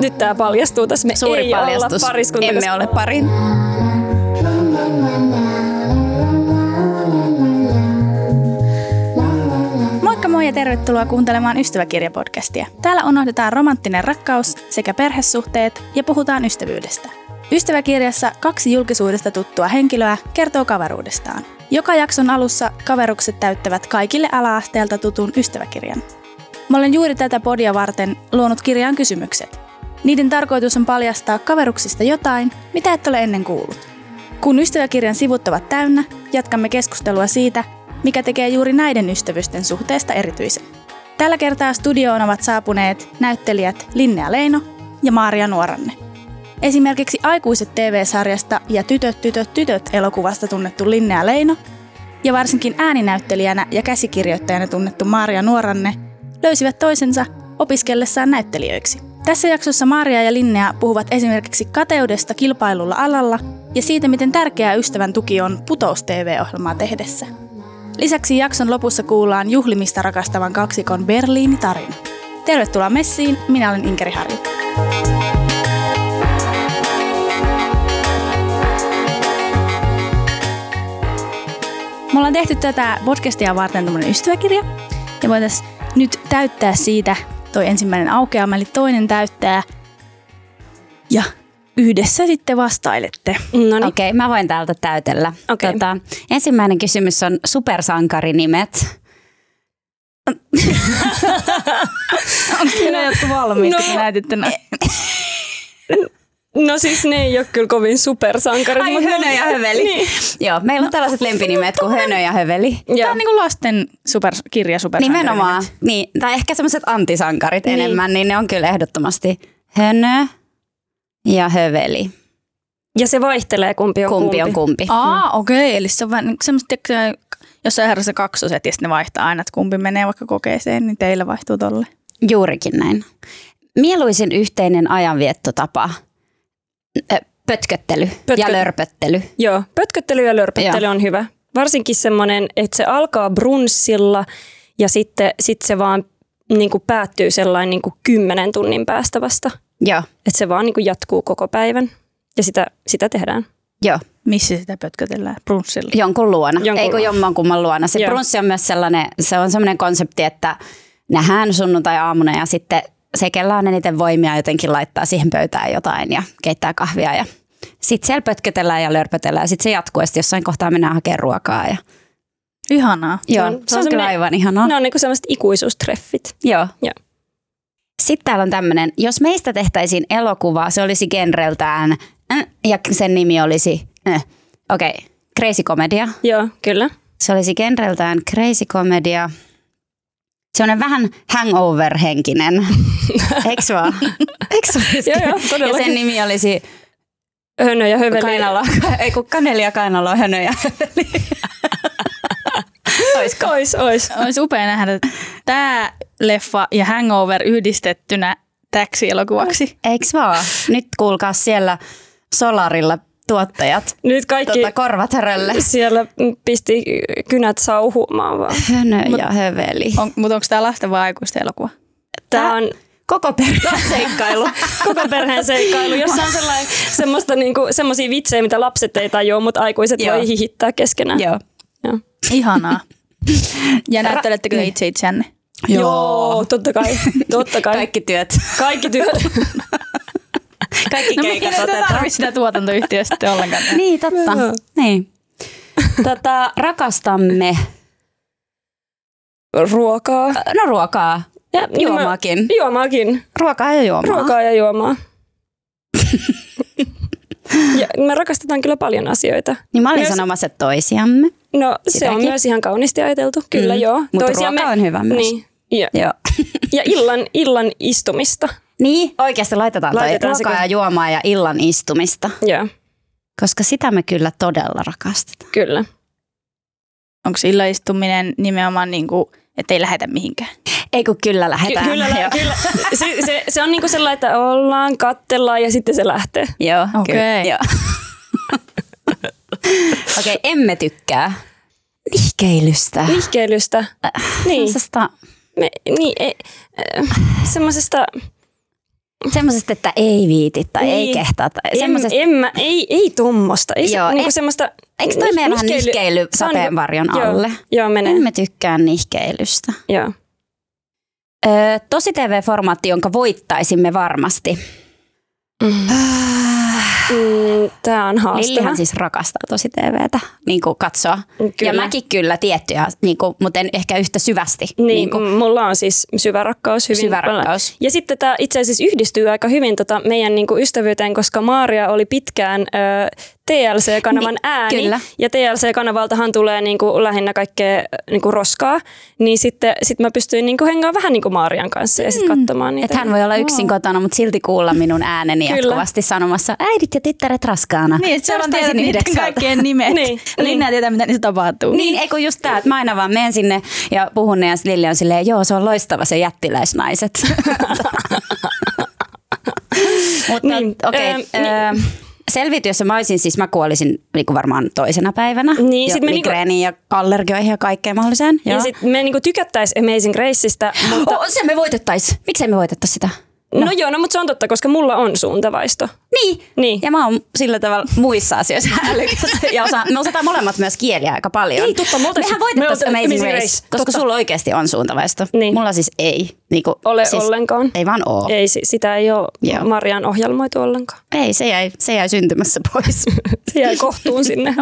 Nyt tää paljastuu tässä. Me suuri ei paljastus. Olla pariskunta. Emme ole parin. Moikka moi ja tervetuloa kuuntelemaan Ystäväkirjapodcastia. Täällä unohdetaan romanttinen rakkaus sekä perhesuhteet ja puhutaan ystävyydestä. Ystäväkirjassa kaksi julkisuudesta tuttua henkilöä kertoo kaveruudestaan. Joka jakson alussa kaverukset täyttävät kaikille ala-asteelta tutun ystäväkirjan. Mä olen juuri tätä podia varten luonut kirjaan kysymykset. Niiden tarkoitus on paljastaa kaveruksista jotain, mitä et ole ennen kuullut. Kun ystäväkirjan sivut ovat täynnä, jatkamme keskustelua siitä, mikä tekee juuri näiden ystävysten suhteesta erityisen. Tällä kertaa studioon ovat saapuneet näyttelijät Linnea Leino ja Maaria Nuoranne. Esimerkiksi Aikuiset TV-sarjasta ja Tytöt, tytöt, tytöt -elokuvasta tunnettu Linnea Leino ja varsinkin ääninäyttelijänä ja käsikirjoittajana tunnettu Maaria Nuoranne löysivät toisensa opiskellessaan näyttelijöiksi. Tässä jaksossa Maaria ja Linnea puhuvat esimerkiksi kateudesta kilpailulla alalla ja siitä, miten tärkeää ystävän tuki on Putous TV-ohjelmaa tehdessä. Lisäksi jakson lopussa kuullaan juhlimista rakastavan kaksikon Berliini-tarina. Tervetuloa messiin, minä olen Inkeri Harju. Me ollaan tehty tätä podcastia varten tämmöinen ystäväkirja ja voitaisiin nyt täyttää siitä toi ensimmäinen aukeama, eli toinen täyttää ja yhdessä sitten vastailette. No okei, mä voin täältä täytellä. Okay. Ensimmäinen kysymys on supersankarinimet. Ne oot valmiit, kun näytitte näin. No siis ne ei ole kyllä kovin supersankarit. Ai mutta Hönö ja Höveli. Niin. Joo, meillä on tällaiset lempinimet kuin Hönö ja Höveli. Joo. Tämä on niin kuin lasten kirja supersankarit. Nimenomaan. Niin, tai ehkä sellaiset antisankarit niin enemmän, niin ne on kyllä ehdottomasti Hönö ja Höveli. Ja se vaihtelee kumpi on kumpi. Aa, okei. Eli se on semmoista, jos on herrassa kaksoset ja sitten ne vaihtaa aina, että kumpi menee vaikka kokeeseen, niin teillä vaihtuu tolle. Juurikin näin. Mieluisin yhteinen ajanviettotapa. Pötköttely ja lörpöttely. Joo, pötköttely ja lörpöttely on hyvä. Varsinkin semmoinen, että se alkaa brunssilla ja sitten se vaan niin kuin päättyy sellainen niin kuin 10 tunnin päästä vasta. Joo. Että se vaan niin kuin jatkuu koko päivän ja sitä tehdään. Joo. Missä sitä pötkötellään? Brunssilla? Jonkun luona. Eikö jommankumman luona. Se brunssi on myös sellainen, se on semmoinen konsepti, että nähdään sunnuntai-aamuna ja sitten se, kellä on eniten voimia, jotenkin laittaa siihen pöytään jotain ja keittää kahvia. Ja sitten siellä pötkötellään ja lörpötellään ja sitten se jatkuu. Ja jossain kohtaa mennään hakemaan ruokaa. Ja ihanaa. Joo, se on kyllä aivan ihanaa. Ne on niinku sellaiset ikuisuustreffit. Joo. Ja. Sitten täällä on tämmöinen, jos meistä tehtäisiin elokuva, se olisi genreltään ja sen nimi olisi, okei, crazy komedia. Joo, kyllä. Se olisi genreltään crazy komedia. Se on vähän hangover-henkinen, eiks vaan? Joo, ja sen nimi olisi Hönö ja Höveli. Kaneli ja kainalo on Hönö ja Höveli. Oisko? Ois. Ois upea nähdä tää leffa ja hangover yhdistettynä täksi elokuvaksi. Eiks vaan? Nyt kuulkaa siellä Solarilla tuottajat. Nyt kaikki korvat hörölle. Siellä pisti kynät sauhumaan vaan. Hönö ja Höveli. Mutta onko tämä lasten vai aikuisten elokuva? Tämä on koko perheen seikkailu. Koko perheen seikkailu, jossa on semmoista niinku, semmoisia vitsejä, mitä lapset ei tajua, mutta aikuiset voi hihittää keskenään. Joo. Ihanaa. Ja näyttelettekö itse itseänne? Joo, totta kai. Kaikki työt. Kaikki keikat otetaan. Mikä tarvitse sitä tuotantoyhtiöä sitten ollenkaan. Niin, totta. Niin. Rakastamme ruokaa. No ruokaa. Ja juomaakin. Ruokaa ja juomaa. Ja me rakastetaan kyllä paljon asioita. Niin mä olin sanomassa toisiamme. No sitäkin. Se on myös ihan kauniisti ajateltu. Kyllä joo. Mutta ruoka on hyvä myös. Niin. Joo. Ja illan istumista. Niin, oikeasti laitetaan ruokaa ja juomaa ja illan istumista. Joo. Koska sitä me kyllä todella rakastetaan. Kyllä. Onko illan istuminen nimenomaan niin kuin, että ei lähetä mihinkään? Ei kun kyllä lähetään. Kyllä. Se on niin kuin sellainen, että ollaan, katsellaan ja sitten se lähtee. Joo, okei. Okay. Emme tykkää. Vihkeilystä. Vihkeilystä. Niin. Semmoisesta, että ei viiti tai niin, ei kehtaa. Tai ei tuommoista. Semmoista. Eikö toi mene vähän nihkeily sateenvarjon alle? Joo, menee. En mä tykkään nihkeilystä. Joo. Tosi TV-formaatti, jonka voittaisimme varmasti. Tää on haastava. Lillihan siis rakastaa tosi TVtä, niin kuin katsoa. Kyllä. Ja mäkin kyllä tiettyjä, niin kuin, mutta en ehkä yhtä syvästi. Niin kuin. Mulla on siis syvä rakkaus hyvin. Syvä rakkaus. Ja sitten tämä itse asiassa yhdistyy aika hyvin meidän niin kuin ystävyyteen, koska Maaria oli pitkään TLC-kanavan ääni. Kyllä. Ja TLC-kanavaltahan tulee niin kuin lähinnä kaikkea niin kuin roskaa. Niin sitten mä pystyin niin kuin hengaan vähän niin kuin Maarian kanssa ja sitten katsomaan niitä. Että hän voi olla yksin kotona, mutta silti kuulla minun ääneni jatkuvasti sanomassa äidit ja tyttäret raskaana. Niin, että siellä on tietysti niiden kaikkien nimet. Linnea tietää, mitä niissä tapahtuu. Niin, eikö just tää, että mä aina vaan menen sinne ja puhun ne ja Lille on silleen, joo se on loistava se jättiläisnaiset. Mutta okei. Selvityössä mä olisin, siis mä kuolisin niin varmaan toisena päivänä. Niin, sit me migreeniin ja allergioihin ja kaikkeen mahdolliseen. Ja sitten me niinku tykättäis Amazing Raceista. Mutta... se me voitettais. Miksei me voitettais sitä? No, mutta se on totta, koska mulla on suuntavaisto. Niin. Ja mä oon sillä tavalla muissa asioissa älykäs. Ja me osataan molemmat myös kieliä aika paljon. Ei, totta. Mehän voitettaisiin Amazing Race. Koska sulla oikeasti on suuntavaisto. Niin. Mulla siis ei. Ole ollenkaan. Ei vaan oo. Ei, sitä ei ole Marian ohjelmoitu ollenkaan. Ei, se jäi syntymässä pois. Se jäi kohtuun sinne.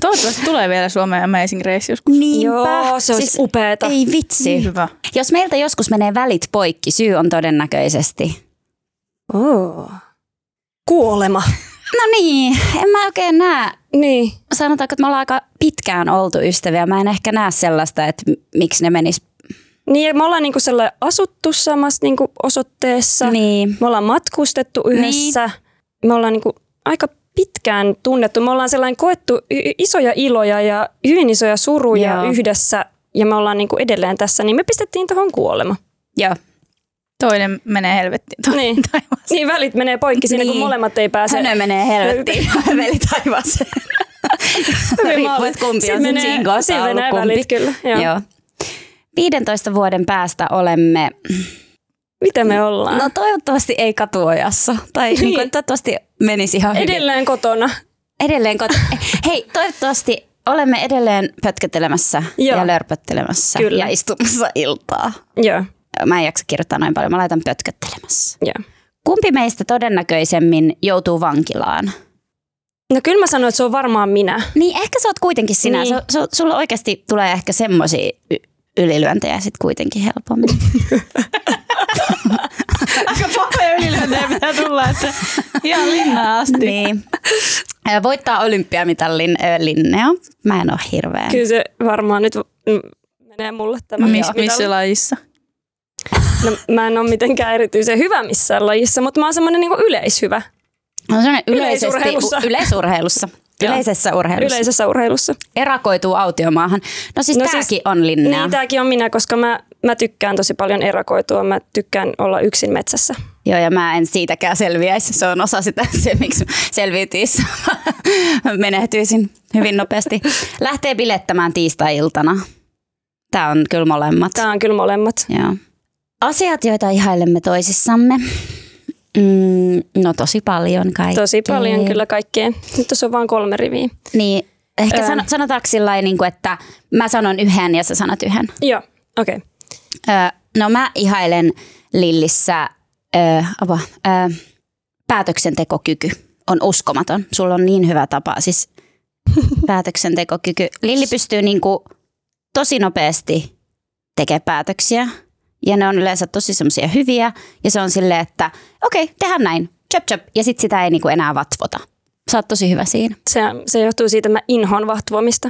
Toivottavasti tulee vielä Suomeen Amazing Race joskus. Niinpä. Joo, se olisi siis upeata. Ei vitsi. Niin hyvä. Jos meiltä joskus menee välit poikki, syy on todennäköisesti. Kuolema. No niin, en mä oikein näe. Niin. Sanotaanko, että me ollaan aika pitkään oltu ystäviä. Mä en ehkä näe sellaista, että miksi ne menis. Niin, me ollaan niinku sellainen asuttu samassa niinku osoitteessa. Niin. Me ollaan matkustettu yhdessä. Niin. Me ollaan niinku aika pitkään tunnettu. Me ollaan sellainen koettu isoja iloja ja hyvin isoja suruja yhdessä ja me ollaan niinku edelleen tässä, niin me pistettiin tuohon kuolema. Joo. Toinen menee helvettiin. Niin. Niin, välit menee poikki siinä, kun molemmat ei pääse. Hönö menee helvettiin, veli taivaaseen. Riippuu, että kumpi on sen sinkossa. Siinä menee välit, kyllä. Joo. 15 vuoden päästä olemme... Mitä me ollaan? No toivottavasti ei katuojassa. Tai niin, toivottavasti menisi ihan hyvin. Edelleen kotona. Hei, toivottavasti olemme edelleen pötköttelemässä ja lörpöttelemässä. Kyllä. Ja istumassa iltaa. Joo. Mä en jaksa kirjoittaa noin paljon, mä laitan pötköttelemässä. Joo. Kumpi meistä todennäköisemmin joutuu vankilaan? No kyllä mä sanoin, että se on varmaan minä. Niin, ehkä sä oot kuitenkin sinä. Niin. Sulla oikeasti tulee ehkä semmosia ylilyöntejä sit kuitenkin helpommin. Aika pahoja ylilyöntejä pitää tulla, että ihan Linnaa asti. Niin. Voittaa olympiamitalin Linnea. Mä en ole hirveä. Kyllä se varmaan nyt menee mulle tämä. Missä lajissa? No, mä en ole mitenkään erityisen hyvä missään lajissa, mutta mä oon semmoinen niinku yleishyvä. No, yleisurheilussa. Yleisessä urheilussa. Erakoituu autiomaahan. No siis tääkin siis, on Linnea. Niin, tääkin on minä, koska mä tykkään tosi paljon erakoitua. Mä tykkään olla yksin metsässä. Joo, ja mä en siitäkään selviäisi. Se on osa sitä, miksi selviytyisi. Menehtyisin hyvin nopeasti. Lähtee bilettämään tiistai-iltana. Tää on kyllä molemmat. Joo. Asiat, joita ihailemme toisissamme. No tosi paljon kaikkea. Tosi paljon kyllä kaikkea. Nyt tuossa on vaan 3 riviä. Niin, ehkä sanotaanko sillain, että mä sanon yhden ja sä sanot yhden? Joo, okei. Okay. No mä ihailen Lillissä, päätöksentekokyky on uskomaton. Sulla on niin hyvä tapa siis päätöksentekokyky. Lilli pystyy tosi nopeasti tekemään päätöksiä. Ja ne on yleensä tosi semmoisia hyviä. Ja se on silleen, että okei, tehdään näin. Chöp chöp. Ja sit sitä ei enää vatvota. Sä oot tosi hyvä siinä. Se johtuu siitä, että mä inhoan vatvomista.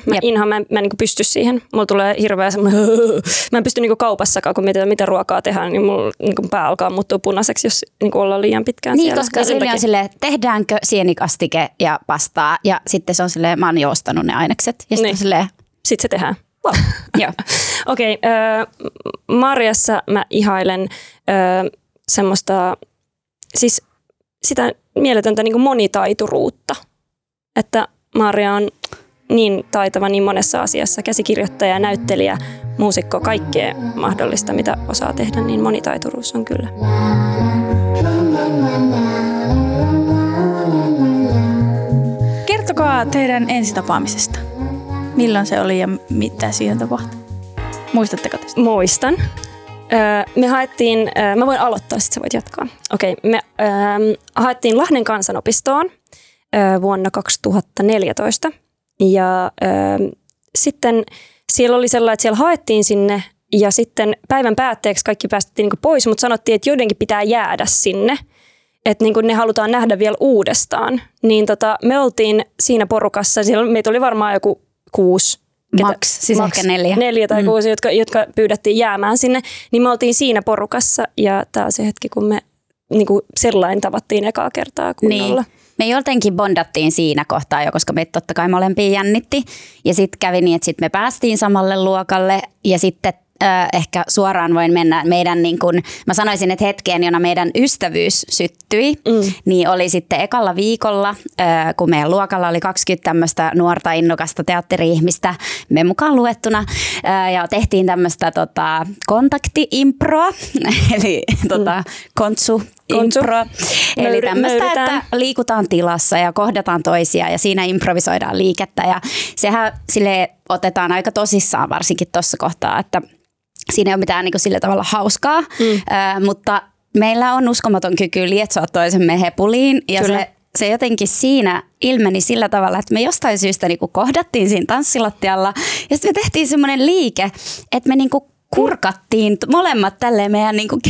Mä en pysty siihen. Mulla tulee hirveä semmoinen... Mä en pysty kaupassakaan, kun mietitään, mitä ruokaa tehdään. Niin mulla pää alkaa muuttua punaiseksi, jos ollaan liian pitkään niin, siellä. Koska niin, koska on silleen, tehdäänkö sienikastike ja pastaa. Ja sitten se on silleen, mä oon joostanut ne ainekset. Ja sitten niin. Sitten se tehdään. Wow. Joo. Okei, Maariassa mä ihailen semmoista, siis sitä mieletöntä monitaituruutta, että Maaria on niin taitava niin monessa asiassa, käsikirjoittaja, näyttelijä, muusikko, kaikkea mahdollista, mitä osaa tehdä, niin monitaituruus on kyllä. Kertokaa teidän ensitapaamisesta. Milloin se oli ja mitä siihen tapahtui? Muistatteko tästä? Muistan. Me haettiin, mä voin aloittaa, sit sä voit jatkaa. Okei, me haettiin Lahden kansanopistoon vuonna 2014 ja sitten siellä oli sellainen, että siellä haettiin sinne ja sitten päivän päätteeksi kaikki päästettiin niinku pois, mutta sanottiin, että joidenkin pitää jäädä sinne, että niinku ne halutaan nähdä vielä uudestaan. Niin me oltiin siinä porukassa, siellä meitä oli varmaan joku 6. Neljä tai kuusi, jotka pyydettiin jäämään sinne, niin me oltiin siinä porukassa ja tämä on se hetki, kun me niin kuin sellainen tavattiin ekaa kertaa kunnolla. Niin. Me jotenkin bondattiin siinä kohtaa jo, koska me totta kai molempia jännitti ja sitten kävi niin, että sit me päästiin samalle luokalle ja sitten ehkä suoraan voin mennä meidän, niin kun, mä sanoisin, että hetkeen, jona meidän ystävyys syttyi, niin oli sitten ekalla viikolla, kun meidän luokalla oli 20 tämmöistä nuorta innokasta teatteri-ihmistä, me mukaan luettuna, ja tehtiin tämmöistä kontakti-improa, eli kontsu-improa, eli tämmöistä, että liikutaan tilassa ja kohdataan toisia ja siinä improvisoidaan liikettä ja sehän sille otetaan aika tosissaan varsinkin tuossa kohtaa, että siinä ei ole mitään niin kuin sillä tavalla hauskaa, mutta meillä on uskomaton kyky lietsoa toisemme hepuliin ja se jotenkin siinä ilmeni sillä tavalla, että me jostain syystä niin kuin kohdattiin siinä tanssilattialla ja sitten me tehtiin semmoinen liike, että me niin kuin kurkattiin molemmat tälleen meidän niin kuin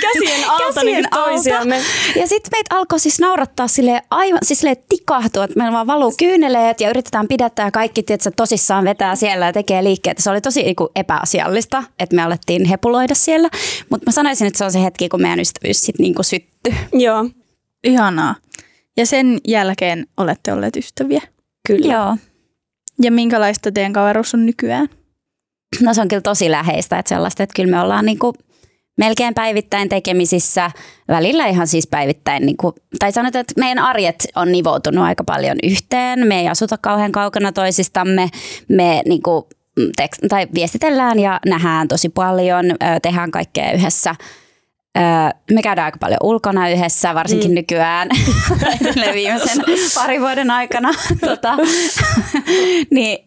käsien alta toisiamme. Ja sitten meitä alkoi siis naurattaa silleen aivan, siis silleen tikahtua, että meillä vaan valuu kyyneleet ja yritetään pidättää kaikki, tietysti tosissaan vetää siellä ja tekee liikkeet. Se oli tosi niinku epäasiallista, että me alettiin hepuloida siellä, mutta mä sanoisin, että se on se hetki, kun meidän ystävyys sitten niinku syttyi. Joo, ihanaa. Ja sen jälkeen olette olleet ystäviä. Kyllä. Joo. Ja minkälaista teidän kaveruus on nykyään? No se on kyllä tosi läheistä, että sellaista, että kyllä me ollaan niinku melkein päivittäin tekemisissä, välillä ihan siis päivittäin, niin kuin, tai sanotaan, että meidän arjet on nivoutunut aika paljon yhteen, me ei asuta kauhean kaukana toisistamme, me niin kuin, tai viestitellään ja nähdään tosi paljon, tehdään kaikkea yhdessä. Me käydään aika paljon ulkona yhdessä, varsinkin nykyään, viimeisen parin vuoden aikana, niin.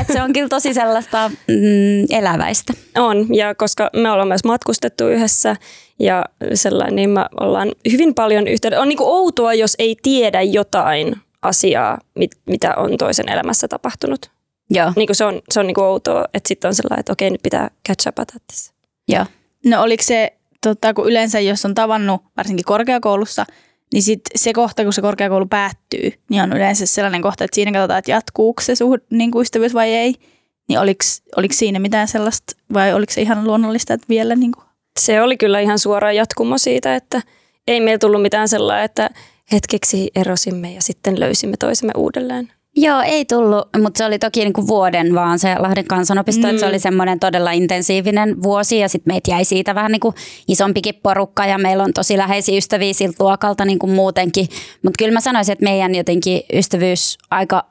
Et se on kyllä tosi sellaista eläväistä. On, ja koska me ollaan myös matkustettu yhdessä ja sellainen, niin me ollaan hyvin paljon yhteydessä. On niin kuin outoa, jos ei tiedä jotain asiaa, mitä on toisen elämässä tapahtunut. Joo. Niin kuin se on niin kuin outoa, että sitten on sellainen, että okei, nyt pitää catch upata tässä. Joo. No oliko se, kun yleensä jos on tavannut, varsinkin korkeakoulussa, niin sitten se kohta, kun se korkeakoulu päättyy, niin on yleensä sellainen kohta, että siinä katsotaan, että jatkuuko se niin kuin ystävyys vai ei. Niin oliko siinä mitään sellaista, vai oliko se ihan luonnollista, että vielä? Niin kuin? Se oli kyllä ihan suora jatkumo siitä, että ei meillä tullut mitään sellainen, että hetkeksi erosimme ja sitten löysimme toisemme uudelleen. Joo, ei tullut, mutta se oli toki niin kuin vuoden vaan se Lahden kansanopisto, että se oli semmoinen todella intensiivinen vuosi ja sitten meitä jäi siitä vähän niin kuin isompikin porukka ja meillä on tosi läheisiä ystäviä siltä luokalta niin kuin muutenkin, mutta kyllä mä sanoisin, että meidän jotenkin ystävyys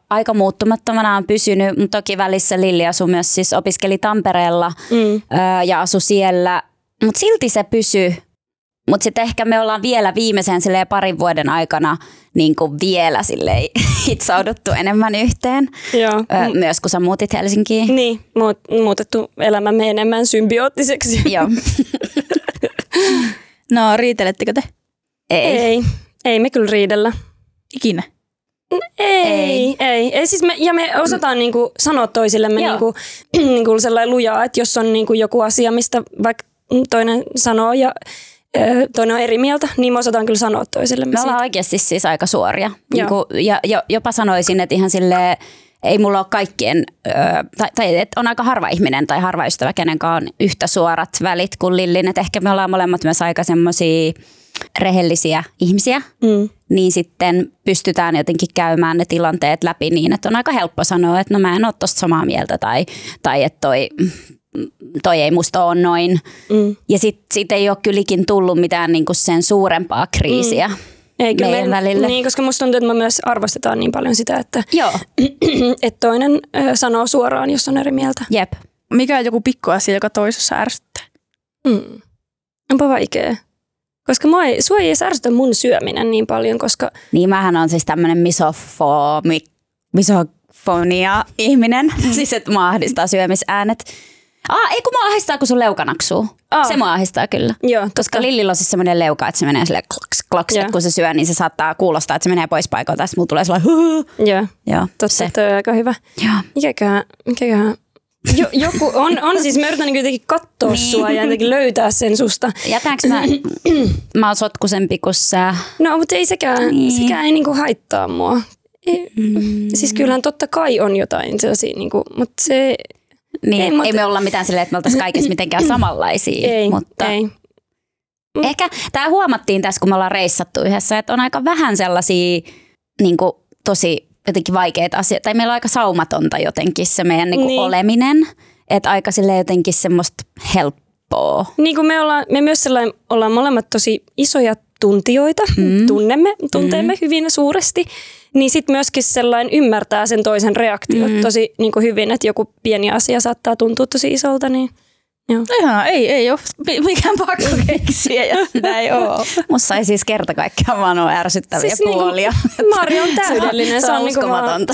aika muuttumattomana on pysynyt, mutta toki välissä Lilli asui myös, siis opiskeli Tampereella ja asui siellä, mutta silti se pysyi. Mutta sitten ehkä me ollaan vielä viimeisen parin vuoden aikana niin kuin vielä silleen hitsauduttu enemmän yhteen. Joo. Myös kun sä muutit Helsinkiin. Niin, muutettu elämämme enemmän symbioottiseksi. Joo. No riitelettekö te? Ei me kyllä riidellä. Ikinä? Ei. Siis me osataan niinku sanoa toisillemme niinku sellainen lujaa, että jos on niinku joku asia, mistä vaikka toinen sanoo ja toinen on eri mieltä, niin me osataan kyllä sanoa toisille. Me ollaan oikeasti siis aika suoria. Niin kun, ja jopa sanoisin, että ihan silleen, ei mulla ole kaikkien, tai että on aika harva ihminen tai harva ystävä, kenenkaan on yhtä suorat välit kuin Lillin. Että ehkä me ollaan molemmat myös aika semmoisia rehellisiä ihmisiä, niin sitten pystytään jotenkin käymään ne tilanteet läpi niin, että on aika helppo sanoa, että no mä en ole tosta samaa mieltä tai että toi ei musta ole noin. Ja sit ei ole kylläkin tullut mitään niinku sen suurempaa kriisiä. ei, kyllä meidän välillä. Niin, koska musta tuntuu, että me myös arvostetaan niin paljon sitä, että et toinen sanoo suoraan, jos on eri mieltä. Jep. Mikä on joku pikkuasia, joka toisessa ärsyttää? Mm. Onpa vaikea. Koska sua ei ärsytä mun syöminen niin paljon, koska... Niin, mähän on siis tämmönen misofonia-ihminen. Siis, että mua ahdistaa syömisäänet. Ei kun mua ahdistaa, kun sun leuka naksuu. Se mua ahdistaa kyllä. Joo, koska Lillillä on siis semmoinen leuka, että se menee silleen kloks. Että kun se syö, niin se saattaa kuulostaa, että se menee pois paikalta. Sitten mulla tulee sellainen Joo, totta, toi on aika hyvä. Joo. Mikäköhän... Joku on siis mä yritän jotenkin katsoa sua ja jotenkin löytää sen susta. Jätäänkö mä oon sotkusempi kuin sä? No, mutta ei sekään ei niinku haittaa mua. Siis kyllähän totta kai on jotain sellaisia, niinku, mutta se... Ei me olla mitään silleen, että me oltaisiin kaikessa mitenkään samanlaisia. Ei. Ehkä tää huomattiin tässä, kun me ollaan reissattu yhdessä, että on aika vähän sellaisia niinku, tosi... jotenkin vaikeita asioita, tai meillä on aika saumatonta jotenkin se meidän niin. oleminen, että aika silleen jotenkin semmoista helppoa. Niin kuin me myös ollaan molemmat tosi isoja tuntijoita, tunteemme hyvin suuresti, niin sitten myöskin sellainen ymmärtää sen toisen reaktiot tosi niin kuin hyvin, että joku pieni asia saattaa tuntua tosi isolta, niin... Ihan, ei ole mikään pakko keksiä, jos sitä ei ole. Musta ei siis kerta kaikkiaan vaan ole ärsyttäviä siis puolia. Niinku, Maaria on täydellinen. Se on uskomatonta.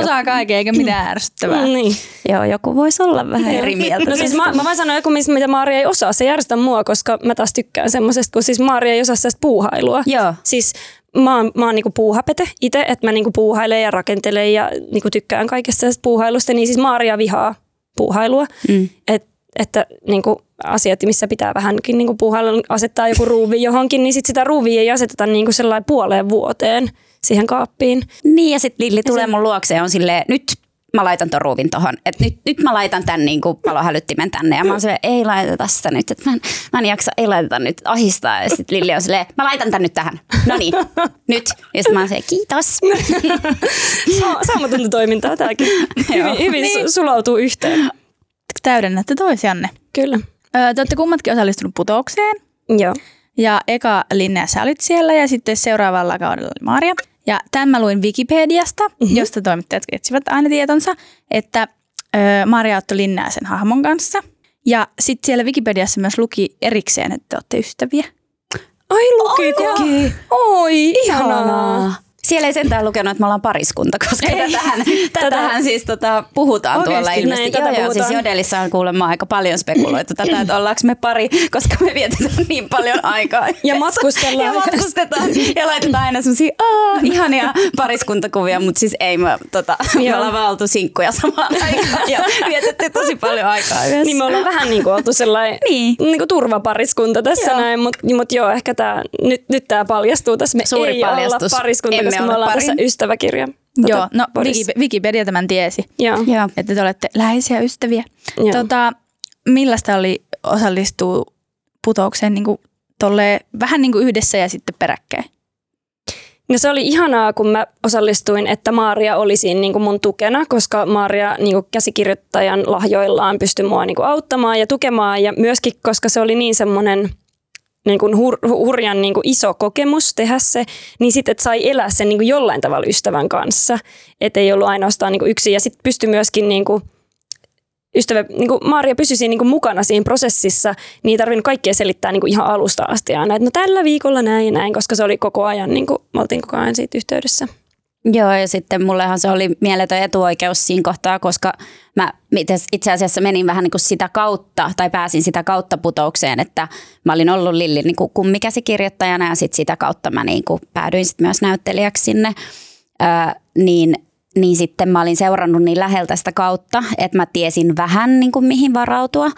Osaa kaiken eikä mitään ärsyttävää. Niin. Joo, joku voisi olla vähän eri mieltä. No siis mä vaan sanon joku, mitä Maaria ei osaa. Se ei ärsytä mua, koska mä taas tykkään semmosesta, kun siis Maaria ei osaa sellaista puuhailua. Joo. Siis mä oon niinku puuhapete itse, että mä niinku puuhailen ja rakentelen ja niinku tykkään kaikesta puuhailusta. Niin siis Maaria vihaa puuhailua. Että niinku asiat, missä pitää vähänkin niinku puuhailun asettaa joku ruuvi johonkin, niin sit sitä ruuvia ei aseteta niinku sellainen puoleen vuoteen siihen kaappiin. Niin, ja sit Lilli tulee mun luokse ja on silleen, nyt mä laitan ton ruuvin tohon. Että nyt mä laitan tän niinku palohälyttimen tänne. Ja mä oon silleen, ei laiteta sitä nyt. Että mä en jaksa, ei laiteta nyt, ahistaa. Ja sit Lilli on silleen, mä laitan tän nyt tähän. Noniin, nyt. Ja sit mä oon silleen, kiitos. Saamatonta toimintaa tääkin. Hyvin sulautuu yhteen. Täydennätte toisianne. Kyllä. Te olette kummatkin osallistunut Putoukseen. Joo. Ja eka Linnea, sä olit siellä ja sitten seuraavalla kaudella oli Maaria. Ja tämän mä luin Wikipediasta, josta toimittajat etsivät aina tietonsa, että Maaria otti Linnea sen hahmon kanssa. Ja sitten siellä Wikipediassa myös luki erikseen, että te olette ystäviä. Ai luki. Oi, ihanaa. Siellä ei sentään lukenut, että me ollaan pariskunta, koska tätähän siis puhutaan oikeasti, tuolla ilmeisesti. Siis Jodelissa on kuulemma aika paljon spekuloitu tätä, että ollaanko me pari, koska me vietetään niin paljon aikaa. Ja matkustetaan. Ja laitetaan aina semmosia ihania pariskuntakuvia, mutta siis ei me ollaan vaan oltu sinkkuja samaan aikaan. Ja vietettiin tosi paljon aikaa yhdessä. Niin me ollaan vähän niin kuin oltu sellainen niin kuin turvapariskunta tässä näin, mutta joo, ehkä nyt tämä paljastuu tässä. Me suuri ei paljastus. Olla pariskunta. Me ollaan tässä ystäväkirja. Joo, no Wikipedia tämän tiesi, että te olette läheisiä ystäviä. Millaista oli osallistua Putoukseen niin kuin vähän niin kuin yhdessä ja sitten peräkkäin? No se oli ihanaa, kun mä osallistuin, että Maaria oli siinä niin kuin mun tukena, koska Maaria niin kuin käsikirjoittajan lahjoillaan pystyi mua niin kuin auttamaan ja tukemaan. Ja myöskin, koska se oli niin semmoinen... niin kuin hurjan niin kuin iso kokemus tehdä se, niin sitten sai elää sen niin kuin jollain tavalla ystävän kanssa. Että ei ollut ainoastaan niin kuin yksin. Ja sitten pystyi myöskin, niin kuin Maaria pysyi siinä niin kuin mukana siinä prosessissa, niin ei tarvinnut kaikkea selittää niin kuin ihan alusta asti aina. Että no tällä viikolla näin, koska se oli koko ajan, niin kuin, me oltiin koko ajan siitä yhteydessä. Joo, ja sitten mullehan se oli mieletön etuoikeus siinä kohtaa, koska mä itse asiassa menin vähän niin kuin sitä kautta, tai pääsin sitä kautta Putoukseen, että mä olin ollut Lillin niin kuin kummikäsikirjoittajana, ja sitten sitä kautta mä niin kuin päädyin sit myös näyttelijäksi sinne, niin sitten mä olin seurannut niin läheltä sitä kautta, että mä tiesin vähän niin kuin mihin varautua,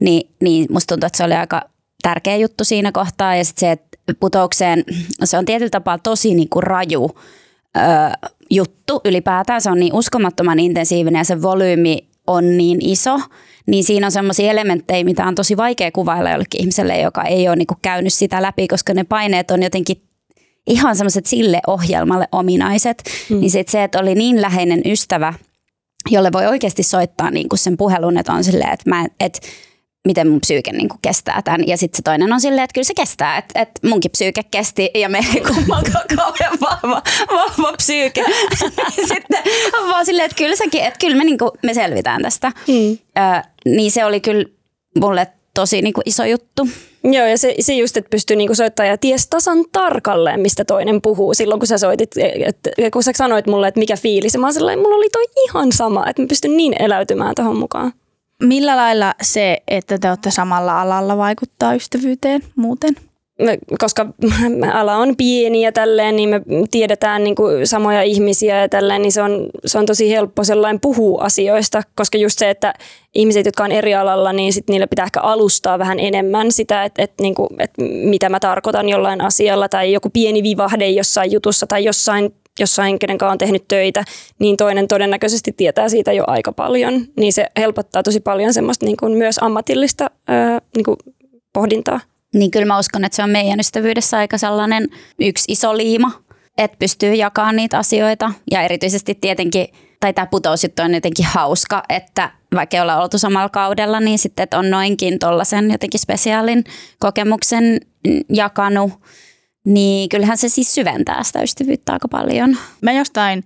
niin musta tuntuu, että se oli aika tärkeä juttu siinä kohtaa, ja sitten se, että Putoukseen, se on tietyllä tapaa tosi niin kuin raju juttu ylipäätään, se on niin uskomattoman intensiivinen ja se volyymi on niin iso, niin siinä on semmoisia elementtejä, mitä on tosi vaikea kuvailla jollekin ihmiselle, joka ei ole niinku käynyt sitä läpi, koska ne paineet on jotenkin ihan semmoiset sille ohjelmalle ominaiset, niin sit se, että oli niin läheinen ystävä, jolle voi oikeasti soittaa niinku sen puhelun, että on silleen, että miten mun psyyke niinku kestää tämän. Ja sitten se toinen on silleen, että kyllä se kestää, että et munkin psyyke kesti ja meidän kummankaan kauhean vahva psyyke. Sitten on vaan silleen, että kyllä, sekin, että kyllä niinku, me selvitään tästä. Niin se oli kyllä mulle tosi niinku iso juttu. Joo, ja se just, että pystyy niinku soittamaan ja ties tasan tarkalleen, mistä toinen puhuu. Silloin kun sä soitit, kun sä sanoit mulle, että mikä fiilis, mä oon sellainen, mulla oli toi ihan sama, että mä pystyn niin eläytymään tohon mukaan. Millä lailla se, että te olette samalla alalla, vaikuttaa ystävyyteen muuten? Koska ala on pieni ja tälleen, niin me tiedetään niin kuin samoja ihmisiä ja tälleen, niin se on tosi helppo sellainen puhua asioista, koska just se, että ihmiset, jotka on eri alalla, niin sit niillä pitää ehkä alustaa vähän enemmän sitä, että mitä mä tarkoitan jollain asialla tai joku pieni vivahde jossain jutussa tai jossain kenenkaan on tehnyt töitä, niin toinen todennäköisesti tietää siitä jo aika paljon, niin se helpottaa tosi paljon semmoista niin kuin myös ammatillista niin kuin pohdintaa. Niin kyllä mä uskon, että se on meidän ystävyydessä aika sellainen yksi iso liima, että pystyy jakamaan niitä asioita. Ja erityisesti tietenkin, tai tämä putousjuttu on jotenkin hauska, että vaikka ollaan oltu samalla kaudella, niin sitten on noinkin tollaisen jotenkin spesiaalin kokemuksen jakanut. Niin kyllähän se siis syventää sitä ystävyyttä aika paljon. Mä jostain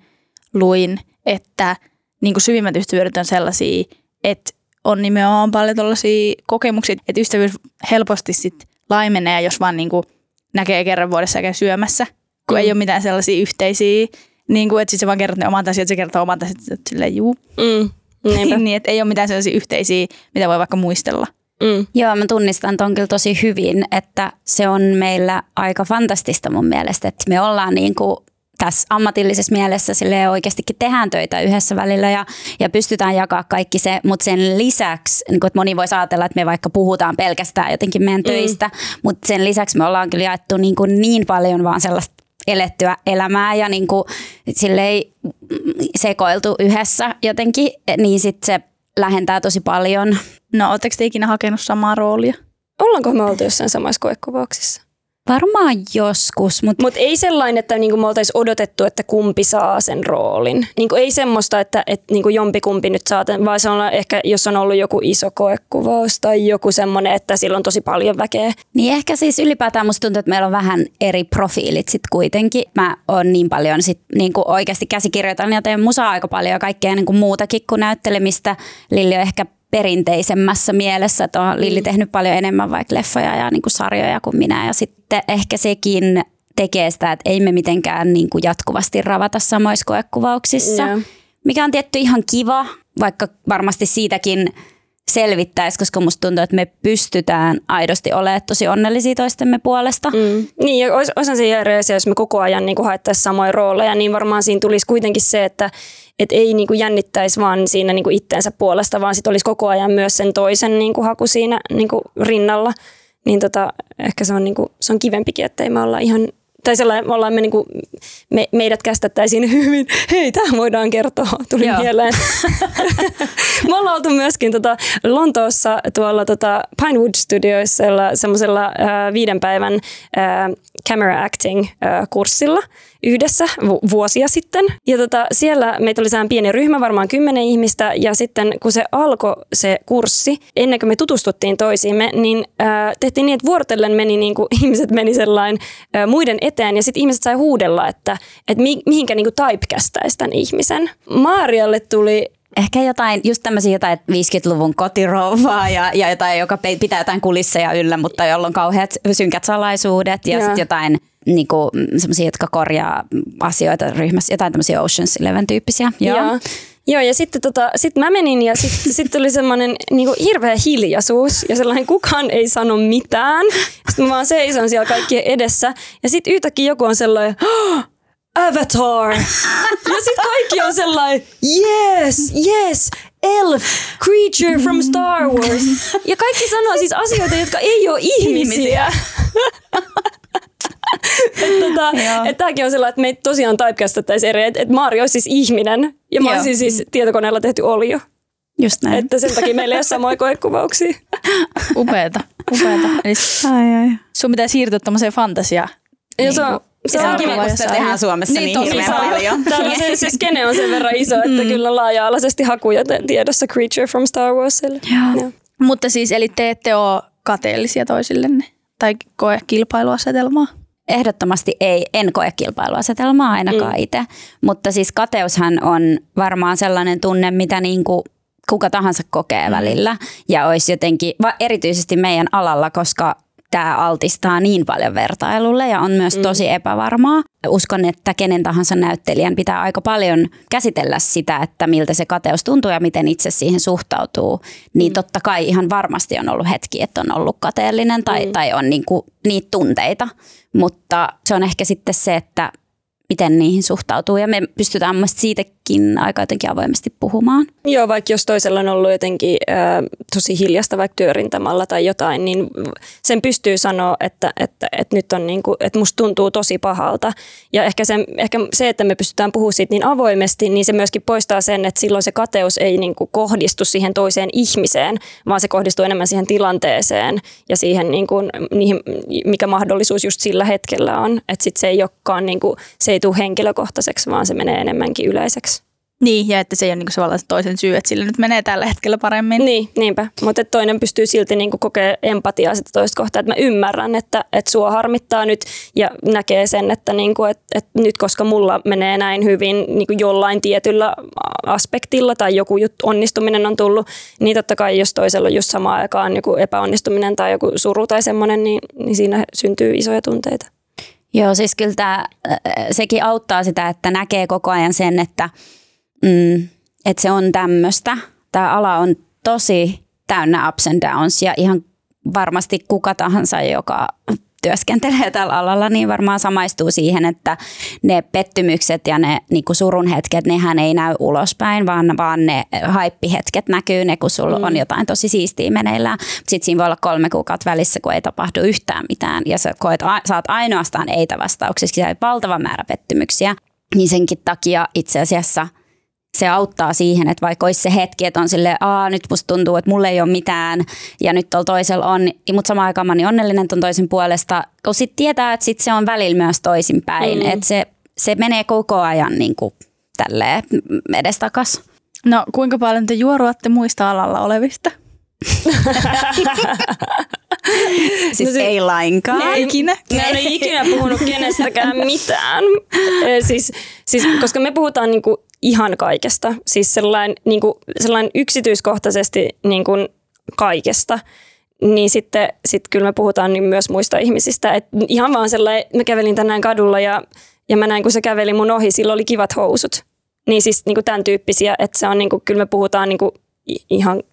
luin, että niin kuin syvimmät ystävyydet on sellaisia, että on nimenomaan paljon tollaisia kokemuksia, että ystävyys helposti sitten laimenee, jos vaan niin kuin näkee kerran vuodessa ja käy syömässä, kun ei ole mitään sellaisia yhteisiä, niin kuin, että sitten se vaan kertoo ne omat asiat, se kertoo omat asiat, että silleen juu. Niin, että ei ole mitään sellaisia yhteisiä, mitä voi vaikka muistella. Joo, mä tunnistan ton kyllä tosi hyvin, että se on meillä aika fantastista mun mielestä, että me ollaan niin kuin tässä ammatillisessa mielessä silleen oikeastikin tehdään töitä yhdessä välillä ja pystytään jakamaan kaikki se, mutta sen lisäksi, niin kun, että moni voi ajatella, että me vaikka puhutaan pelkästään jotenkin meidän töistä, mutta sen lisäksi me ollaan kyllä jaettu niin paljon vaan sellaista elettyä elämää ja niin kuin silleen sekoiltu yhdessä jotenkin, niin sitten se lähentää tosi paljon. No, ootteko te ikinä hakenut samaa roolia? Ollaanko me oltu jossain samassa koekuvauksissa? Varmaan joskus, mutta... Mut ei sellainen, että niinku me oltaisiin odotettu, että kumpi saa sen roolin. Niinku ei semmoista, että niinku jompikumpi nyt saa, vaan se on ehkä, jos on ollut joku iso koekuvaus tai joku semmoinen, että sillä on tosi paljon väkeä. Niin ehkä siis ylipäätään musta tuntuu, että meillä on vähän eri profiilit sit kuitenkin. Mä oon niin paljon sit niinku oikeasti käsikirjoitan ja teen musaa aika paljon ja kaikkea niinku muutakin kuin näyttelemistä. Lilli on ehkä perinteisemmässä mielessä, että on Lilli tehnyt paljon enemmän vaikka leffoja ja niin kuin sarjoja kuin minä ja sitten ehkä sekin tekee sitä, että ei me mitenkään niin kuin jatkuvasti ravata samoissa koekuvauksissa, mikä on tietty ihan kiva, vaikka varmasti siitäkin selvittäisi, koska musta tuntuu, että me pystytään aidosti olemaan tosi onnellisia toistemme puolesta. Niin, ja osan se järjestää, jos me koko ajan niin haettaisiin samoja rooleja, niin varmaan siinä tulisi kuitenkin se, että et ei niin kuin jännittäisi vaan siinä niin kuin itteensä puolesta, vaan sit olisi koko ajan myös sen toisen niin kuin haku siinä niin kuin rinnalla. Niin ehkä se on, niin kuin, se on kivempikin, että ei me olla ihan... Tai sellainen, ollaan me, niin kuin, meidät kästättäisiin hyvin. Hei, tähän voidaan kertoa, tuli mieleen. Me ollaan oltu myöskin Lontoossa tuolla Pinewood Studioisella semmoisella 5 päivän camera acting kurssilla yhdessä vuosia sitten. Ja siellä meitä oli sellainen pieni ryhmä, varmaan 10 ihmistä. Ja sitten kun se alkoi se kurssi, ennen kuin me tutustuttiin toisiimme, niin tehtiin niin, että vuorotellen meni, niin kuin, ihmiset meni sellainen muiden eteen. Ja sitten ihmiset sai huudella, että mihinkä niin kuin typecastaisi tämän ihmisen. Maarialle tuli... Ehkä jotain, just tämmöisiä jotain 50-luvun kotirouvaa ja jotain, joka pitää jotain kulisseja yllä, mutta jolla on kauheat synkät salaisuudet ja sitten jotain niinku, semmoisia, jotka korjaa asioita ryhmässä, jotain tämmöisiä Ocean's 11-tyyppisiä. Joo, ja sitten mä menin ja sit tuli semmoinen niinku hirveä hiljaisuus ja sellainen kukaan ei sano mitään. Sitten mä vaan seison siellä kaikkien edessä ja sitten yhtäkkiä joku on sellainen... Avatar. Ja sit kaikki on sellainen, yes, elf, creature from Star Wars. Ja kaikki sanoo siis asioita, jotka ei ole ihmisiä. Että tämäkin on sellainen, että meitä tosiaan typecastettaisiin eri, että Maaria olisi siis ihminen. Ja mä olisin siis tietokoneella tehty olio. Just näin. Että sen takia meillä ei ole samoja koekuvauksia. Upeeta. Ai. Sun pitää siirtyä tommoseen fantasiaan. Se on kiva, kun sitä tehdään Suomessa niin hirveän paljon. Täällä se skene on sen verran iso, että kyllä laaja-alaisesti hakuja tiedossa Creature from Star Warsille. Mutta siis, eli te ette ole kateellisia toisillenne tai koe kilpailuasetelmaa? Ehdottomasti ei. En koe kilpailuasetelmaa ainakaan itse. Mutta siis kateushan on varmaan sellainen tunne, mitä niinku kuka tahansa kokee välillä. Ja olisi jotenkin, erityisesti meidän alalla, koska tämä altistaa niin paljon vertailulle ja on myös tosi epävarmaa. Uskon, että kenen tahansa näyttelijän pitää aika paljon käsitellä sitä, että miltä se kateus tuntuu ja miten itse siihen suhtautuu. Niin totta kai ihan varmasti on ollut hetki, että on ollut kateellinen tai on niinku niitä tunteita. Mutta se on ehkä sitten se, että miten niihin suhtautuu ja me pystytään myös siitäkin aika jotenkin avoimesti puhumaan. Joo, vaikka jos toisella on ollut jotenkin tosi hiljasta vaikka työrintamalla tai jotain, niin sen pystyy sanoa, että nyt on niinku, että musta tuntuu tosi pahalta. Ja ehkä se, että me pystytään puhumaan siitä niin avoimesti, niin se myöskin poistaa sen, että silloin se kateus ei niinku kohdistu siihen toiseen ihmiseen, vaan se kohdistuu enemmän siihen tilanteeseen ja siihen niinku, niihin, mikä mahdollisuus just sillä hetkellä on. Että sitten se ei olekaan niinku, se ei tule henkilökohtaiseksi, vaan se menee enemmänkin yleiseksi. Niin, ja että se ei ole niinku tavallaan toisen syy, että sillä nyt menee tällä hetkellä paremmin. Niin, niinpä. Mutta toinen pystyy silti niinku kokea empatiaa sitä toista kohtaa, että mä ymmärrän, että sua harmittaa nyt ja näkee sen, että niinku, et nyt koska mulla menee näin hyvin niinku jollain tietyllä aspektilla tai joku onnistuminen on tullut, niin totta kai jos toisella on just samaan aikaan joku epäonnistuminen tai joku suru tai semmoinen, niin siinä syntyy isoja tunteita. Joo, siis kyllä sekin auttaa sitä, että näkee koko ajan sen, että se on tämmöistä. Tämä ala on tosi täynnä ups and downs ja ihan varmasti kuka tahansa, joka työskentelee tällä alalla, niin varmaan samaistuu siihen, että ne pettymykset ja ne niin kuin surun hetket, nehän ei näy ulospäin, vaan ne haippihetket näkyy, ne kun sulla on jotain tosi siistiä meneillään. Sitten siinä voi olla 3 kuukautta välissä, kun ei tapahdu yhtään mitään ja sä saat ainoastaan eitä vastauksiksi, ja valtava määrä pettymyksiä, niin senkin takia itse asiassa se auttaa siihen, että vaikka olisi se hetki, että on silleen, nyt musta tuntuu, että mulla ei ole mitään ja nyt tuolla toisella on, mutta samaan aikaan mä oon niin onnellinen ton toisen puolesta, kun sit tietää, että sit se on välillä myös toisinpäin, että se menee koko ajan niin kuin tälleen edestakas. No kuinka paljon te juoruatte muista alalla olevista? Siis no, ei lainkaan. Mä en ole ikinä puhunut kenestäkään mitään. Siis, koska me puhutaan niinku ihan kaikesta. Siis sellainen yksityiskohtaisesti niinku kaikesta. Niin sitten kyllä me puhutaan niin myös muista ihmisistä. Et ihan vaan sellainen, mä kävelin tänään kadulla ja mä näin kun se käveli mun ohi, sillä oli kivat housut. Niin siis niinku tämän tyyppisiä, että se on niinku, kyllä me puhutaan niinku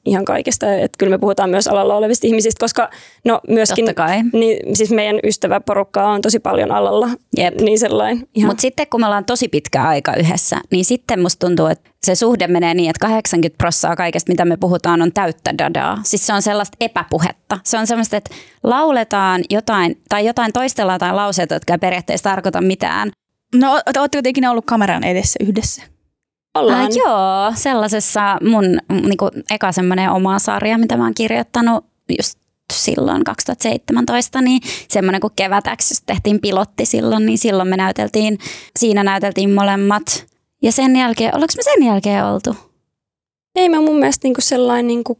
ihan kaikesta, että kyllä me puhutaan myös alalla olevista ihmisistä, koska no myöskin niin, siis meidän ystäväporukkaa on tosi paljon alalla. Jep. Niin sellainen. Mutta sitten kun me ollaan tosi pitkä aika yhdessä, niin sitten musta tuntuu, että se suhde menee niin, että 80% kaikesta, mitä me puhutaan, on täyttä dadaa. Siis se on sellaista epäpuhetta. Se on sellaista, että lauletaan jotain tai toistellaan tai lauseita, jotka ei periaatteessa tarkoita mitään. No ootteko te ikinä ollut kameran edessä yhdessä? Joo, sellaisessa mun niinku, eka semmoinen oma sarja, mitä mä oon kirjoittanut just silloin 2017, niin semmoinen kuin Kevät X, jos tehtiin pilotti silloin, niin silloin me näyteltiin molemmat. Ja sen jälkeen, oliko me sen jälkeen oltu? Ei me mun mielestä niinku sellainen niinku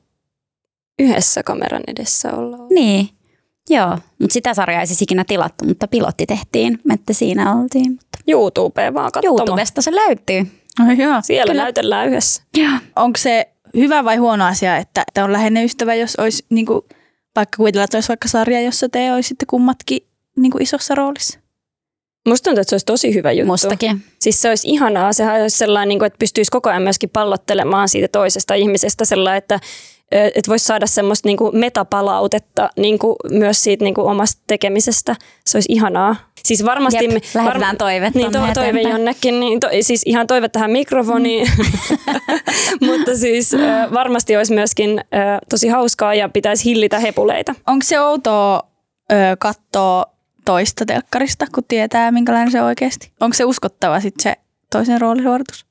yhdessä kameran edessä olla. Niin, joo, mutta sitä sarjaa ei siis ikinä tilattu, mutta pilotti tehtiin, että siinä oltiin. Mutta YouTubeen vaan katsomaan. YouTubesta se löytyy. Oh, joo. Siellä kyllä näytellään yhdessä. Joo. Onko se hyvä vai huono asia, että on läheinen ystävä, jos olisi, niin kuin, vaikka kuvitella, että olisi vaikka sarja, jossa te olisitte kummatkin niin kuin isossa roolissa? Musta tuntuu, että se olisi tosi hyvä juttu. Mustakin. Siis se olisi ihanaa, sehän olisi sellainen, että pystyisi koko ajan myöskin pallottelemaan siitä toisesta ihmisestä sellainen, että voisi saada semmoista niin kuin metapalautetta niin kuin myös siitä niin kuin omasta tekemisestä. Se olisi ihanaa. Siis varmasti... Jep, lähdetään toive tuonne eteenpäin. Toive jonnekin. Niin siis ihan toive tähän mikrofoniin. Mutta siis varmasti olisi myöskin tosi hauskaa ja pitäisi hillitä hepuleita. Onko se outoa katsoa toista telkkarista, kun tietää minkälainen se oikeasti? Onko se uskottava sitten se toisen roolisuoritus?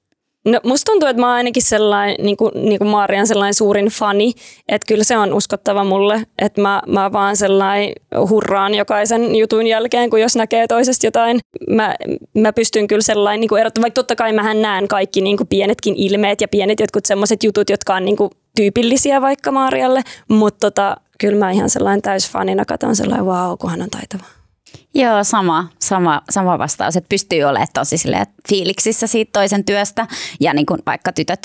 No, musta tuntuu, että mä oon ainakin sellainen, niin kuin Maarian sellainen suurin fani, että kyllä se on uskottava mulle, että mä vaan sellainen hurraan jokaisen jutun jälkeen, kun jos näkee toisesta jotain. Mä pystyn kyllä sellainen niin kuin erottamaan, vaikka totta kai mähän näen kaikki niin kuin pienetkin ilmeet ja pienet jotkut sellaiset jutut, jotka on niin kuin tyypillisiä vaikka Maarialle, mutta kyllä mä ihan sellainen täysfanina katson sellainen, wow, kunhan on taitava. Joo, sama vastaus, että pystyy olemaan tosi silleen fiiliksissä siitä toisen työstä. Ja niin kuin vaikka tytöt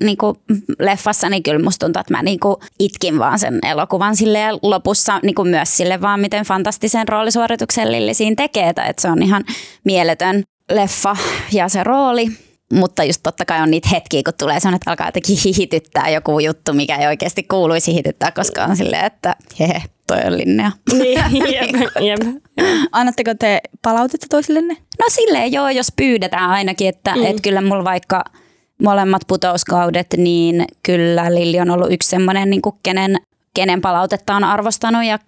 niin kuin leffassa, niin kyllä musta tuntuu, että mä niin kuin itkin vaan sen elokuvan silleen lopussa niin kuin myös sille vaan, miten fantastisen roolisuorituksen Lilli siinä tekee. Että se on ihan mieletön leffa ja se rooli. Mutta just totta kai on niitä hetkiä, kun tulee sellainen, että alkaa jotenkin hihityttää joku juttu, mikä ei oikeasti kuuluisi hihityttää, koska on silleen, että hehe. Toi on Linnea. Niin, jep. Annatteko te palautetta toisillenne? No silleen joo, jos pyydetään ainakin, että et kyllä mulla vaikka molemmat putouskaudet, niin kyllä Lilli on ollut yksi semmoinen, niin kuin kenen palautetta on arvostanut, ja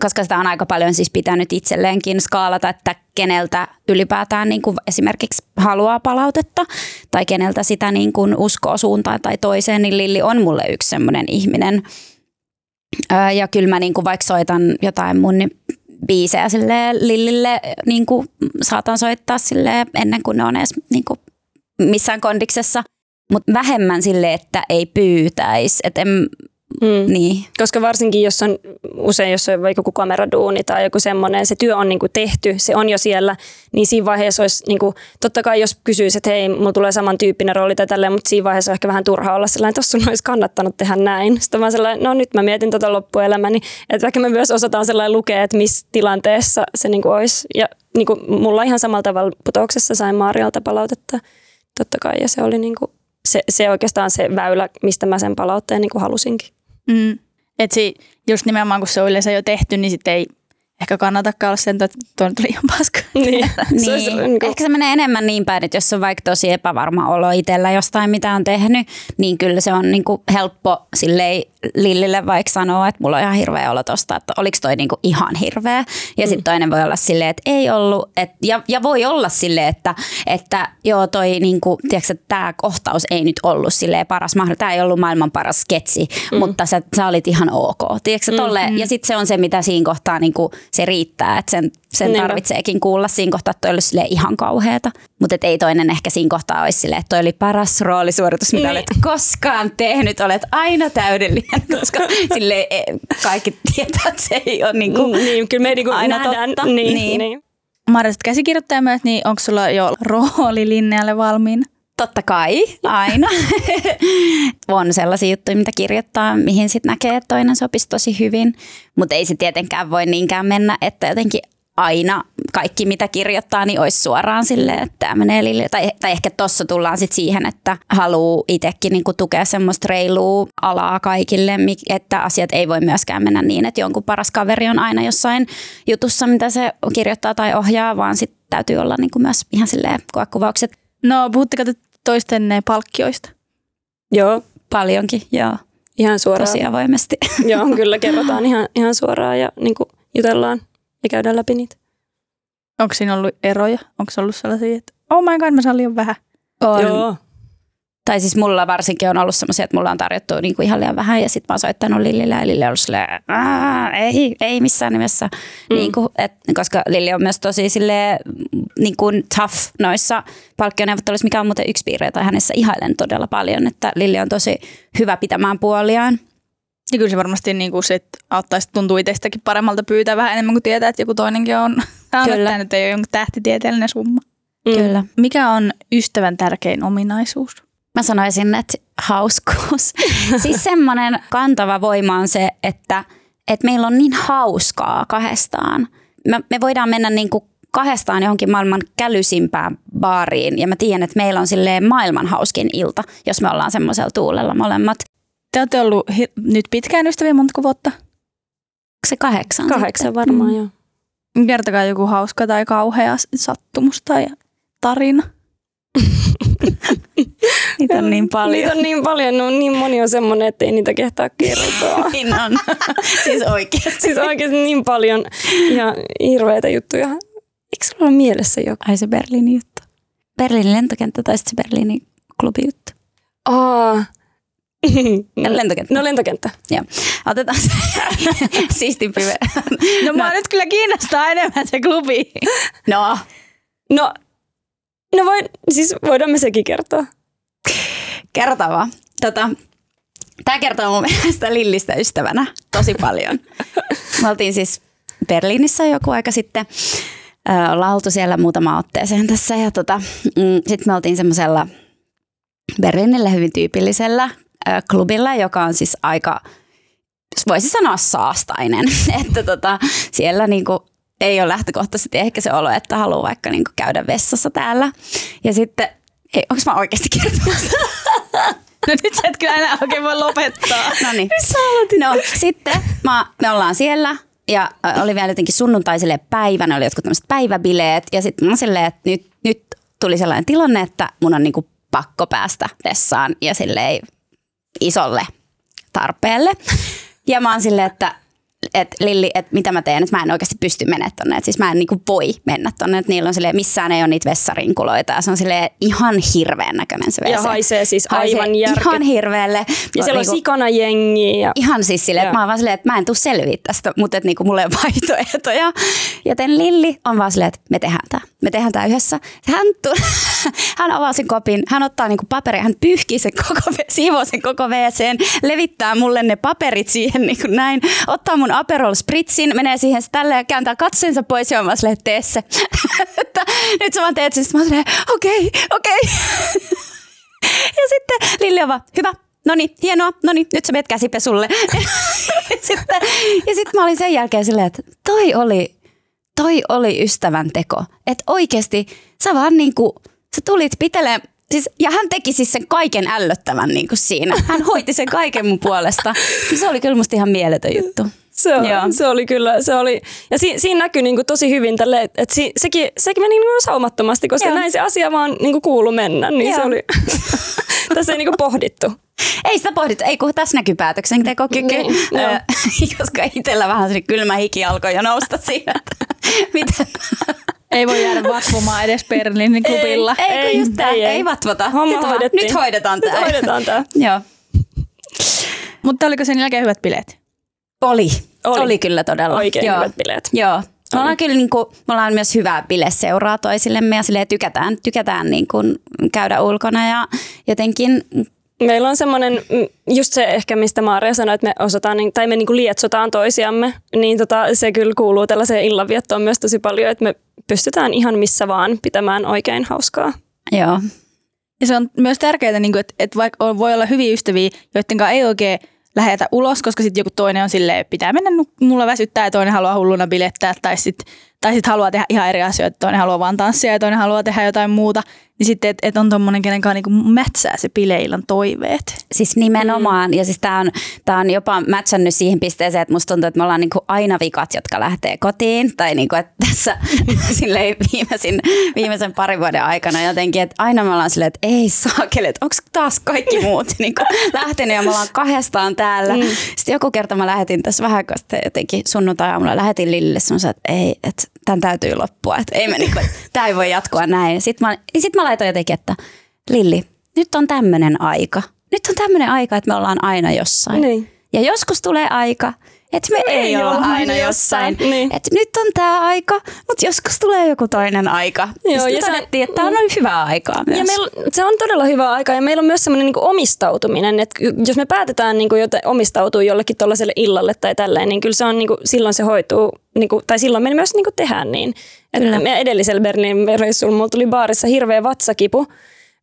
koska sitä on aika paljon siis pitänyt itselleenkin skaalata, että keneltä ylipäätään niin kuin esimerkiksi haluaa palautetta tai keneltä sitä niin kuin uskoo suuntaan tai toiseen, niin Lilli on mulle yksi semmoinen ihminen. Ja kyllä mä niinku vaikka soitan jotain mun biisejä silleen Lillille, niinku saatan soittaa silleen ennen kuin ne on edes niinku missään kondiksessa. Mutta vähemmän silleen, että ei pyytäisi. Niin. Koska varsinkin, jos on usein vaikka joku kameraduuni tai joku semmoinen, se työ on niinku tehty, se on jo siellä, niin siinä vaiheessa olisi, niinku, totta kai jos kysyisi, että hei, mulla tulee samantyyppinen rooli tai tälleen, mutta siinä vaiheessa on ehkä vähän turha olla sellainen, että tossa sun olisi kannattanut tehdä näin. Sitten vaan sellainen, no nyt mä mietin tota loppuelämäni, että vaikka me myös osataan sellainen lukea, että missä tilanteessa se niinku olisi. Ja niinku, mulla ihan samalla tavalla putouksessa sain Maarialta palautetta, totta kai, ja se oli niinku, se oikeastaan se väylä, mistä mä sen palautteen niinku halusinkin. Että just nimenomaan, kun se on yleensä jo tehty, niin sitten ei ehkä kannatakaan olla sen, että tuo nyt oli ihan paska. Niin. Ehkä se menee enemmän niin päin, että jos on vaikka tosi epävarma olo itsellä jostain, mitä on tehnyt, niin kyllä se on niinku helppo silleen Lillille vaikka sanoa, että mulla on ihan hirveä olo tosta, että oliko toi niinku ihan hirveä. Ja sitten toinen voi olla silleen, että ei ollut. Ja voi olla silleen, että joo, toi niinku, tiedätkö, tää kohtaus ei nyt ollut silleen paras mahdollinen. Tää ei ollut maailman paras sketsi, mutta sä olit ihan ok. Tiedätkö, tolleen. Ja sitten se on se, mitä siinä kohtaa niinku, se riittää, että sen tarvitseekin kuulla siinä kohtaa, että toi oli silleen ihan kauheeta. Mutta ei toinen ehkä siinä kohtaa olisi silleen, että toi oli paras roolisuoritus, mitä olet koskaan tehnyt. Olet aina täydellinen. Koska silleen kaikki tietää, että se ei ole niin kuin kyllä me niin aina nähdään. Totta. Niin. Maaria, käsikirjoittaja myös, niin onko sulla jo rooli Linnealle valmiina? Totta kai, aina. On sellaisia juttuja, mitä kirjoittaa, mihin sitten näkee, että toinen sopisi tosi hyvin. Mutta ei se tietenkään voi niinkään mennä, että jotenkin aina kaikki, mitä kirjoittaa, niin olisi suoraan silleen, että tämä menee Lille. Tai ehkä tuossa tullaan sitten siihen, että haluaa itsekin niinku tukea semmoista reilua alaa kaikille, että asiat ei voi myöskään mennä niin, että jonkun paras kaveri on aina jossain jutussa, mitä se kirjoittaa tai ohjaa, vaan sitten täytyy olla niinku myös ihan silleen koekuvaukset. No, puhutteko te toistenne palkkioista? Joo, paljonkin, joo. Ihan suoraan. Tosi avoimesti. Joo, kyllä kerrotaan ihan suoraan ja niinku jutellaan. Ja käydään läpi niitä. Onko siinä ollut eroja? Onko ollut sellaisia, että oh my god, mä saan liian vähän? On. Joo. Tai siis mulla varsinkin on ollut sellaisia, että mulla on tarjottu niinku ihan liian vähän ja sit mä oon soittanut Lillille ja Lille on ollut silleen, ei missään nimessä. Niinku, koska Lilli on myös tosi silleen, niinku tough noissa palkkioneuvotteluissa, mikä on muuten yksi piirre, jota hänessä ihailen todella paljon, että Lilli on tosi hyvä pitämään puoliaan. Ja kyllä se varmasti niinku se, että auttaisi tuntuu itsestäkin paremmalta pyytää vähän enemmän kuin tietää, että joku toinenkin on tämä nyt ei ole jonkun tähtitieteellinen summa. Kyllä. Mikä on ystävän tärkein ominaisuus? Mä sanoisin, että hauskuus. Siis semmoinen kantava voima on se, että meillä on niin hauskaa kahdestaan. Me voidaan mennä niinku kahdestaan johonkin maailman kälysimpään baariin ja mä tiedän, että meillä on silleen maailman hauskin ilta, jos me ollaan semmoisella tuulella molemmat. Te olette ollut nyt pitkään ystäviä, montako vuotta? Onko se 8? 8 varmaan, joo. Kertokaa joku hauska tai kauhea sattumus tai tarina. Niitä on niin paljon. No niin moni on semmoinen, että ei niitä kehtaa kertoa. Niin on. Siis oikeasti niin paljon ihan hirveitä juttuja. Eikö sulla ole mielessä joku? Ai se Berliinin juttu. Berliinin lentokenttä tai sitten se Berliinin klubi juttu? Lentokenttä. No lentokenttä. Joo. Otetaan se siistin prive. No mä nyt kyllä kiinnostaa enemmän se klubi. No voidaan me sekin kertoa. Kerta vaan. Tää kertoo mun mielestä Lillistä ystävänä tosi paljon. Me oltiin siis Berliinissä joku aika sitten. Ollaan oltu siellä muutama otteeseen tässä. Ja sitten me oltiin semmoisella Berliinille hyvin tyypillisellä klubilla, joka on siis aika, voisi sanoa, saastainen. Että siellä niinku ei ole lähtökohtaisesti ehkä se olo, että haluaa vaikka niinku käydä vessassa täällä. Ja sitten, ei, onko mä oikeasti kertomassa? No nyt sä et kyllä enää oikein voi lopettaa. Noniin. No sitten me ollaan siellä ja oli vielä jotenkin sunnuntaiselle päivänä, oli jotkut tämmöiset päiväbileet. Ja sitten mä silleen, että nyt tuli sellainen tilanne, että mun on niinku pakko päästä vessaan ja silleen isolle tarpeelle. Ja mä oon silleen, että Lilli, että mitä mä teen, että mä en oikeasti pysty menemään tonne. Että siis mä en niinku voi mennä tonne, että niillä on silleen, missään ei ole niitä vessarinkuloita. Ja se on silleen ihan hirveän näköinen se vesi. Ja haisee siis aivan järkyttävän. Ihan hirveälle. Ja siellä on sikana jengiä. Ja ihan siis silleen, että mä oon vaan silleen, että mä en tuu selviä tästä, mutta että niinku mulla ei ole vaihtoehtoja. Joten Lilli on vaan silleen, että me tehdään tää. Me tehdään tää yhdessä. Hän avaa sen kopin, hän ottaa niinku paperia, hän pyyhkii sen siivoo sen koko WC:n, levittää mulle ne paperit siihen niinku näin, ottaa mun Aperol Spritzin, menee siihen tälle ja kääntää katseensa pois ja on vaan silleen, tee se. Nyt sä vaan teet sen. Sitten mä silleen, okei. Ja sitten Lilli on vaan, hyvä. Noniin, hienoa. Noniin, nyt sä meet käsipesulle. Ja sitten mä olin sen jälkeen silleen, että toi oli ystävän teko. Että oikeesti sä vaan niinku, sä tulit pitelemään. Siis, ja hän teki siis sen kaiken ällöttävän niinku siinä. Hän hoiti sen kaiken mun puolesta. Se oli kyllä musta ihan mieletön juttu. Se oli kyllä, se oli. Ja siinä näkyy niinku tosi hyvin tälle, että sekin meni niinku saumattomasti, koska joo, näin se asia vaan niinku kuului mennä. Niin joo, se oli, tässä ei niinku pohdittu. Ei sitä pohdittu, ei kun tässä näkyy päätöksentekokyky, koska itsellä vähän se kylmä hiki alkoi jo nousta siinä. Miten? Ei voi jäädä vatvomaan edes Berliinin klubilla. Ei kun just tää, ei vatvota. Nyt hoidetaan tää. Joo. Mutta oliko sen jälkeen hyvät bileet? Oli kyllä todella. Oikein joo, hyvät bileet. Joo. Me ollaan myös hyvää bileseuraa toisillemme ja silleen tykätään niin kuin käydä ulkona ja jotenkin. Meillä on semmoinen, just se ehkä mistä Maaria sanoi, että me osataan, tai me niinku lietsotaan toisiamme, niin se kyllä kuuluu tällaiseen illanviettoon myös tosi paljon, että me pystytään ihan missä vaan pitämään oikein hauskaa. Joo. Ja se on myös tärkeää, että vaikka voi olla hyviä ystäviä, joiden kanssa ei oikein lähetä ulos, koska sitten joku toinen on silleen, pitää mennä mulla väsyttää ja toinen haluaa hulluna bilettää tai sit haluaa tehdä ihan eri asioita, toinen haluaa vaan tanssia ja toinen haluaa tehdä jotain muuta. Niin sitten, että on tommonen, kenen kanssa niinku mätsää se bileillan toiveet. Siis nimenomaan. Ja siis tää on jopa mätsännyt siihen pisteeseen, että musta tuntuu, että me ollaan niinku aina vikat, jotka lähtee kotiin. Tai niinku, että tässä silleen viimeisen parin vuoden aikana jotenkin, että aina me ollaan silleen, että ei saakele, että onko taas kaikki muut niinku lähtenyt ja me ollaan kahdestaan täällä. Mm. Sitten joku kerta mä lähetin tässä vähän, kun jotenkin sunnuntai-aamulla lähetin Lillille semmoisen, että ei, että tämän täytyy loppua, että ei me niinku, tää ei voi jatkua näin. Sitten mä laitoin jotenkin, että Lilli, nyt on tämmöinen aika. Nyt on tämmöinen aika, että me ollaan aina jossain. Niin. Ja joskus tulee aika, että me ei olla aina jossain. Niin. Että nyt on tää aika, mutta joskus tulee joku toinen aika. Joo, ja todettiin, että tää on hyvää aikaa myös. Ja se on todella hyvää aikaa ja meillä on myös semmoinen niinku omistautuminen. Että jos me päätetään niinku omistautua jollekin tuollaiselle illalle tai tälleen, niin kyllä se on niinku, silloin se hoituu. Niinku, tai silloin me myös niinku tehdään niin. Meidän edellisellä Berliinin reissulla mulla tuli baarissa hirveä vatsakipu.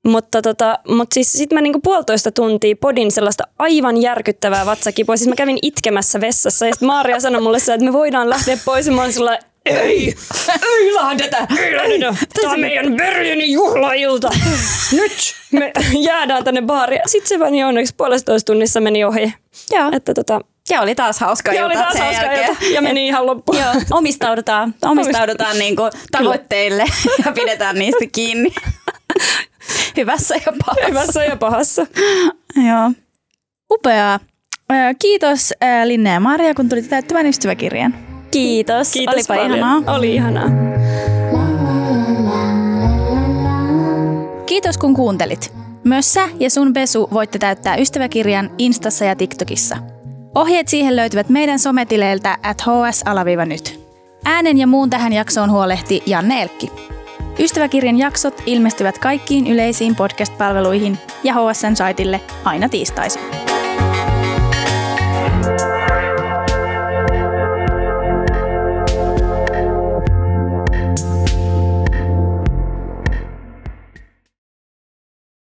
Mutta siis sit mä niinku 1,5 tuntia podin sellaista aivan järkyttävää vatsakipua. Siis mä kävin itkemässä vessassa ja sit Maaria sanoi mulle se, että me voidaan lähteä pois ja mä olin sellainen, ei lähdetä. Tämä on meidän Berliinin juhlailta. Nyt me jäädään tänne baariin. Sit se vaan onneksi 1,5 tunnissa meni ohi. Joo. Että ja oli taas hauska ilta sen jälkeen. Ja meni ihan loppuun. Joo, omistaudutaan niinku tavoitteille ja pidetään niistä kiinni. Hyvässä ja pahassa. Joo. Upeaa. Kiitos Linnea ja Maaria, kun tulitte täyttämään ystäväkirjan. Kiitos. Olipa paljon. Ihanaa. Oli ihanaa. Kiitos kun kuuntelit. Myös sä ja sun Besu voitte täyttää ystäväkirjan Instassa ja TikTokissa. Ohjeet siihen löytyvät meidän sometileiltä @hs_nyt. Äänen ja muun tähän jaksoon huolehti Janne Elkki. Ystäväkirjan jaksot ilmestyvät kaikkiin yleisiin podcast-palveluihin ja HSN-saitille aina tiistaisin.